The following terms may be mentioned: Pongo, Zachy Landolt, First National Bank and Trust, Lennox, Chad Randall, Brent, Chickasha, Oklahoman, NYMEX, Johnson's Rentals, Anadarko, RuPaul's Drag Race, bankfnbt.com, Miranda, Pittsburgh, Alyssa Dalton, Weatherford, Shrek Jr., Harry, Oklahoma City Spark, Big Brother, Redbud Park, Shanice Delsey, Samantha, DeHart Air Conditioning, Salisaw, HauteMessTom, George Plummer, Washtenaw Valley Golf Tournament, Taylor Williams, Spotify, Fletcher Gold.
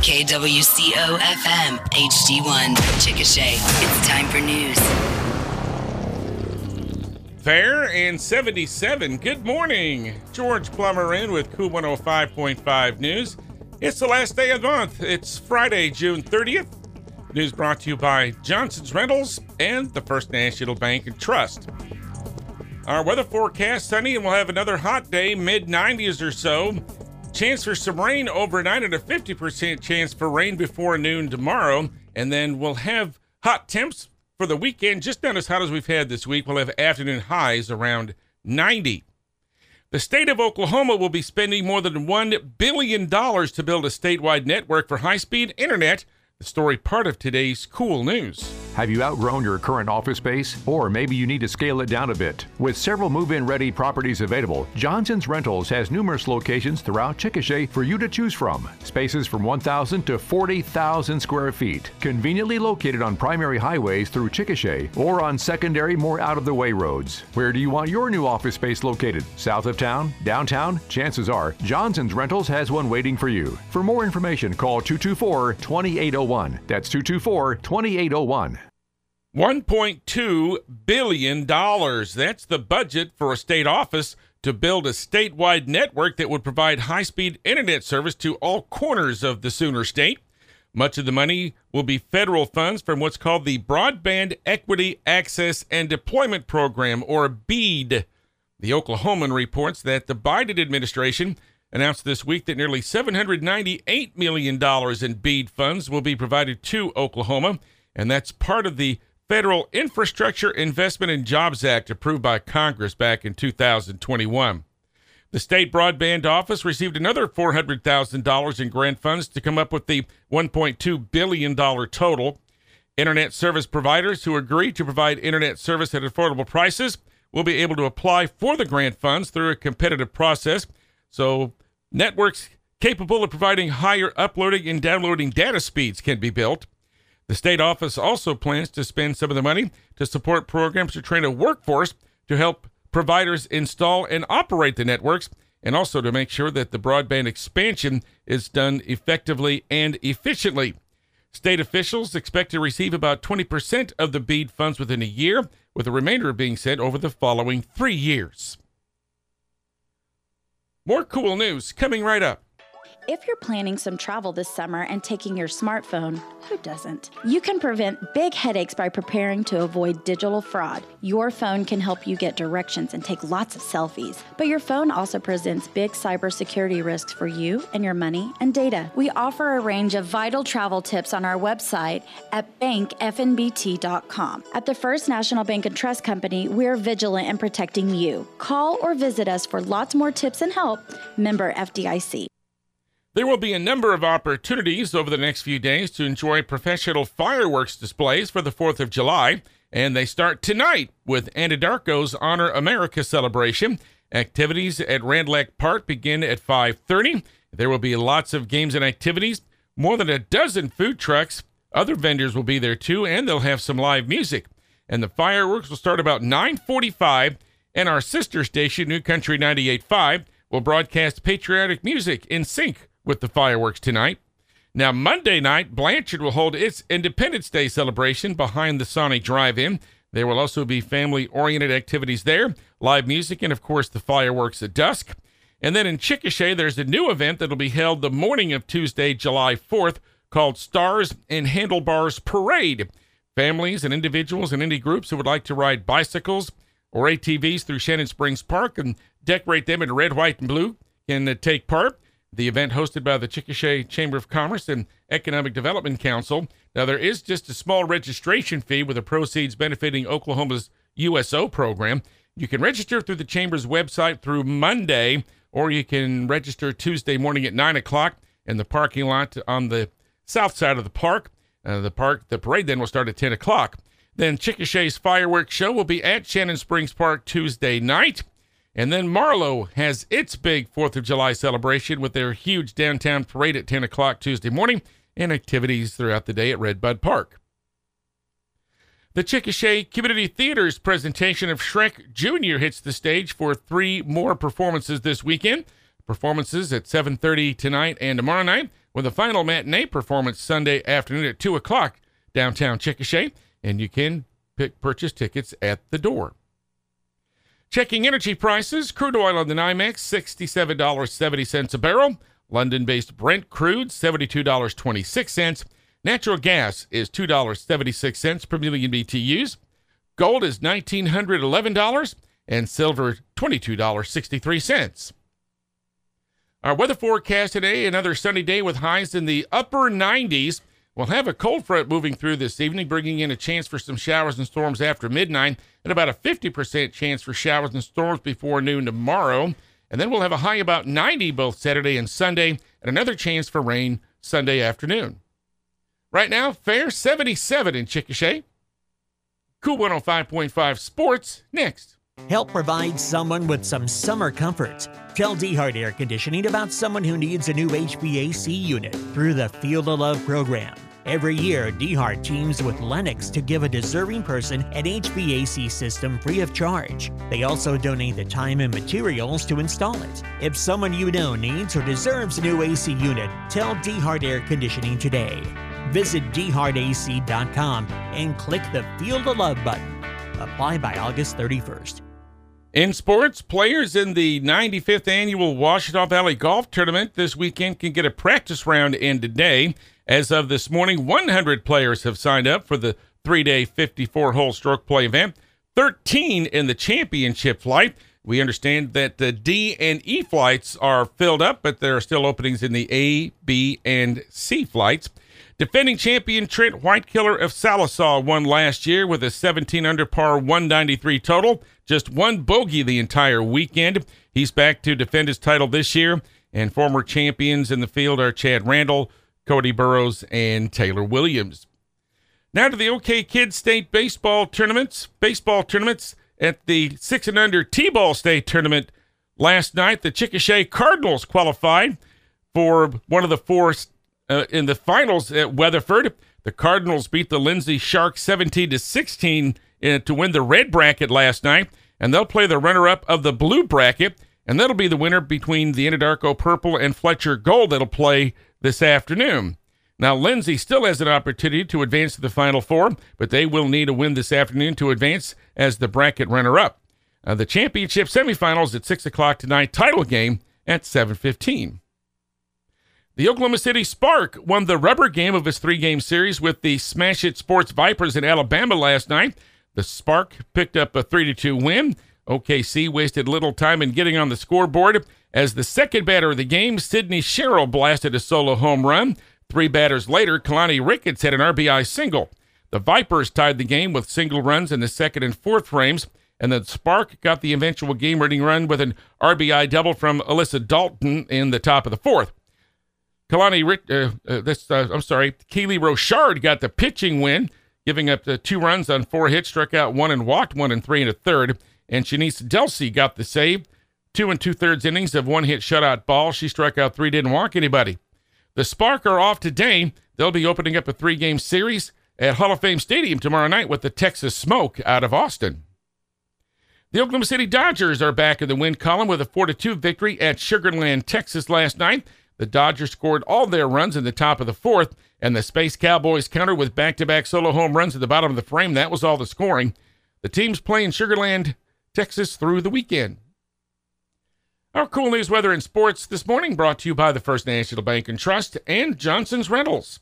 KWCO FM HD1, Chickasha. It's time for news. Fair and 77. Good morning. George Plummer in with KU105.5 News. It's the last day of the month. It's Friday, June 30th. News brought to you by Johnson's Rentals and the First National Bank and Trust. Our weather forecast, sunny, and we'll have another hot day, mid-90s or so. Chance for some rain overnight and a 50% chance for rain before noon tomorrow. And then we'll have hot temps for the weekend, just not as hot as we've had this week. We'll have afternoon highs around 90. The state of Oklahoma will be spending more than $1 billion to build a statewide network for high-speed internet. The story part of today's KOOL News. Have you outgrown your current office space? Or maybe you need to scale it down a bit? With several move-in ready properties available, Johnson's Rentals has numerous locations throughout Chickasha for you to choose from. Spaces from 1,000 to 40,000 square feet. Conveniently located on primary highways through Chickasha or on secondary, more out-of-the-way roads. Where do you want your new office space located? South of town? Downtown? Chances are, Johnson's Rentals has one waiting for you. For more information, call 224-2801. That's 224-2801. $1.2 billion. That's the budget for a state office to build a statewide network that would provide high-speed internet service to all corners of the Sooner State. Much of the money will be federal funds from what's called the Broadband Equity Access and Deployment Program, or BEAD. The Oklahoman reports that the Biden administration announced this week that nearly $798 million in BEAD funds will be provided to Oklahoma, and that's part of the Federal Infrastructure Investment and Jobs Act approved by Congress back in 2021. The state broadband office received another $400,000 in grant funds to come up with the $1.2 billion total. Internet service providers who agree to provide internet service at affordable prices will be able to apply for the grant funds through a competitive process. So networks capable of providing higher uploading and downloading data speeds can be built. The state office also plans to spend some of the money to support programs to train a workforce to help providers install and operate the networks, and also to make sure that the broadband expansion is done effectively and efficiently. State officials expect to receive about 20% of the BEAD funds within a year, with the remainder being sent over the following 3 years. More KOOL News coming right up. If you're planning some travel this summer and taking your smartphone, who doesn't? You can prevent big headaches by preparing to avoid digital fraud. Your phone can help you get directions and take lots of selfies, but your phone also presents big cybersecurity risks for you and your money and data. We offer a range of vital travel tips on our website at bankfnbt.com. At the First National Bank and Trust Company, we're vigilant in protecting you. Call or visit us for lots more tips and help. Member FDIC. There will be a number of opportunities over the next few days to enjoy professional fireworks displays for the 4th of July, and they start tonight with Anadarko's Honor America celebration. Activities at Randleck Park begin at 5:30. There will be lots of games and activities, more than a dozen food trucks. Other vendors will be there too, and they'll have some live music. And the fireworks will start about 9:45, and our sister station, New Country 98.5, will broadcast patriotic music in sync with the fireworks tonight. Now, Monday night, Blanchard will hold its Independence Day celebration behind the Sonic Drive-In. There will also be family-oriented activities there, live music, and, of course, the fireworks at dusk. And then in Chickasha, there's a new event that will be held the morning of Tuesday, July 4th, called Stars and Handlebars Parade. Families and individuals and any groups who would like to ride bicycles or ATVs through Shannon Springs Park and decorate them in red, white, and blue can take part. The event hosted by the Chickasha Chamber of Commerce and Economic Development Council. Now, there is just a small registration fee with the proceeds benefiting Oklahoma's USO program. You can register through the Chamber's website through Monday, or you can register Tuesday morning at 9 o'clock in the parking lot on the south side of the park. The parade then will start at 10 o'clock. Then Chickasha's fireworks show will be at Shannon Springs Park Tuesday night. And then Marlow has its big 4th of July celebration with their huge downtown parade at 10 o'clock Tuesday morning and activities throughout the day at Redbud Park. The Chickasha Community Theater's presentation of Shrek Jr. hits the stage for 3 more performances this weekend. Performances at 7:30 tonight and tomorrow night. with a final matinee performance Sunday afternoon at 2 o'clock downtown Chickasha, and you can purchase tickets at the door. Checking energy prices, crude oil on the NYMEX, $67.70 a barrel. London-based Brent crude, $72.26. Natural gas is $2.76 per million BTUs. Gold is $1,911 and silver $22.63. Our weather forecast today, another sunny day with highs in the upper 90s. We'll have a cold front moving through this evening, bringing in a chance for some showers and storms after midnight and about a 50% chance for showers and storms before noon tomorrow. And then we'll have a high about 90 both Saturday and Sunday and another chance for rain Sunday afternoon. Right now, fair 77 in Chickasha. KU105.5 Sports next. Help provide someone with some summer comfort. Tell DeHart Air Conditioning about someone who needs a new HVAC unit through the Field of Love program. Every year, DeHart teams with Lennox to give a deserving person an HVAC system free of charge. They also donate the time and materials to install it. If someone you know needs or deserves a new AC unit, tell DeHart Air Conditioning today. Visit DeHartAC.com and click the Field of Love button. Apply by August 31st. In sports, players in the 95th annual Washtenaw Valley Golf Tournament this weekend can get a practice round in today. As of this morning, 100 players have signed up for the three-day 54-hole stroke play event, 13 in the championship flight. We understand that the D and E flights are filled up, but there are still openings in the A, B, and C flights. Defending champion Trent Whitekiller of Salisaw won last year with a 17 under par 193 total, just one bogey the entire weekend. He's back to defend his title this year, and former champions in the field are Chad Randall, Cody Burrows, and Taylor Williams. Now to the OK Kids State Baseball Tournaments. Baseball tournaments at the 6 and under T-ball state tournament last night. The Chickasha Cardinals qualified for one of the four in the finals at Weatherford. The Cardinals beat the Lindsay Sharks 17-16 to win the red bracket last night, and they'll play the runner-up of the blue bracket, and that'll be the winner between the Anadarko Purple and Fletcher Gold that'll play this afternoon. Now, Lindsay still has an opportunity to advance to the Final Four, but they will need a win this afternoon to advance as the bracket runner-up. The championship semifinals at 6 o'clock tonight, title game at 7:15. The Oklahoma City Spark won the rubber game of his three-game series with the Smash It Sports Vipers in Alabama last night. The Spark picked up a 3-2 win. OKC wasted little time in getting on the scoreboard as the second batter of the game, Sidney Sherrill, blasted a solo home run. Three batters later, Kalani Ricketts had an RBI single. The Vipers tied the game with single runs in the second and fourth frames, and the Spark got the eventual game-winning run with an RBI double from Alyssa Dalton in the top of the fourth. Keely Rochard got the pitching win, giving up the 2 runs on 4 hits, struck out 1 and walked 1 and 3 1/3. And Shanice Delsey got the save, 2 2/3 innings of 1-hit shutout ball. She struck out 3, didn't walk anybody. The Spark are off today. They'll be opening up a 3-game series at Hall of Fame Stadium tomorrow night with the Texas Smoke out of Austin. The Oklahoma City Dodgers are back in the win column with a 4-2 victory at Sugarland, Texas last night. The Dodgers scored all their runs in the top of the fourth, and the Space Cowboys countered with back-to-back solo home runs at the bottom of the frame. That was all the scoring. The teams play in Sugarland, Texas through the weekend. Our cool news, weather, and sports this morning brought to you by the First National Bank and Trust and Johnson's Rentals.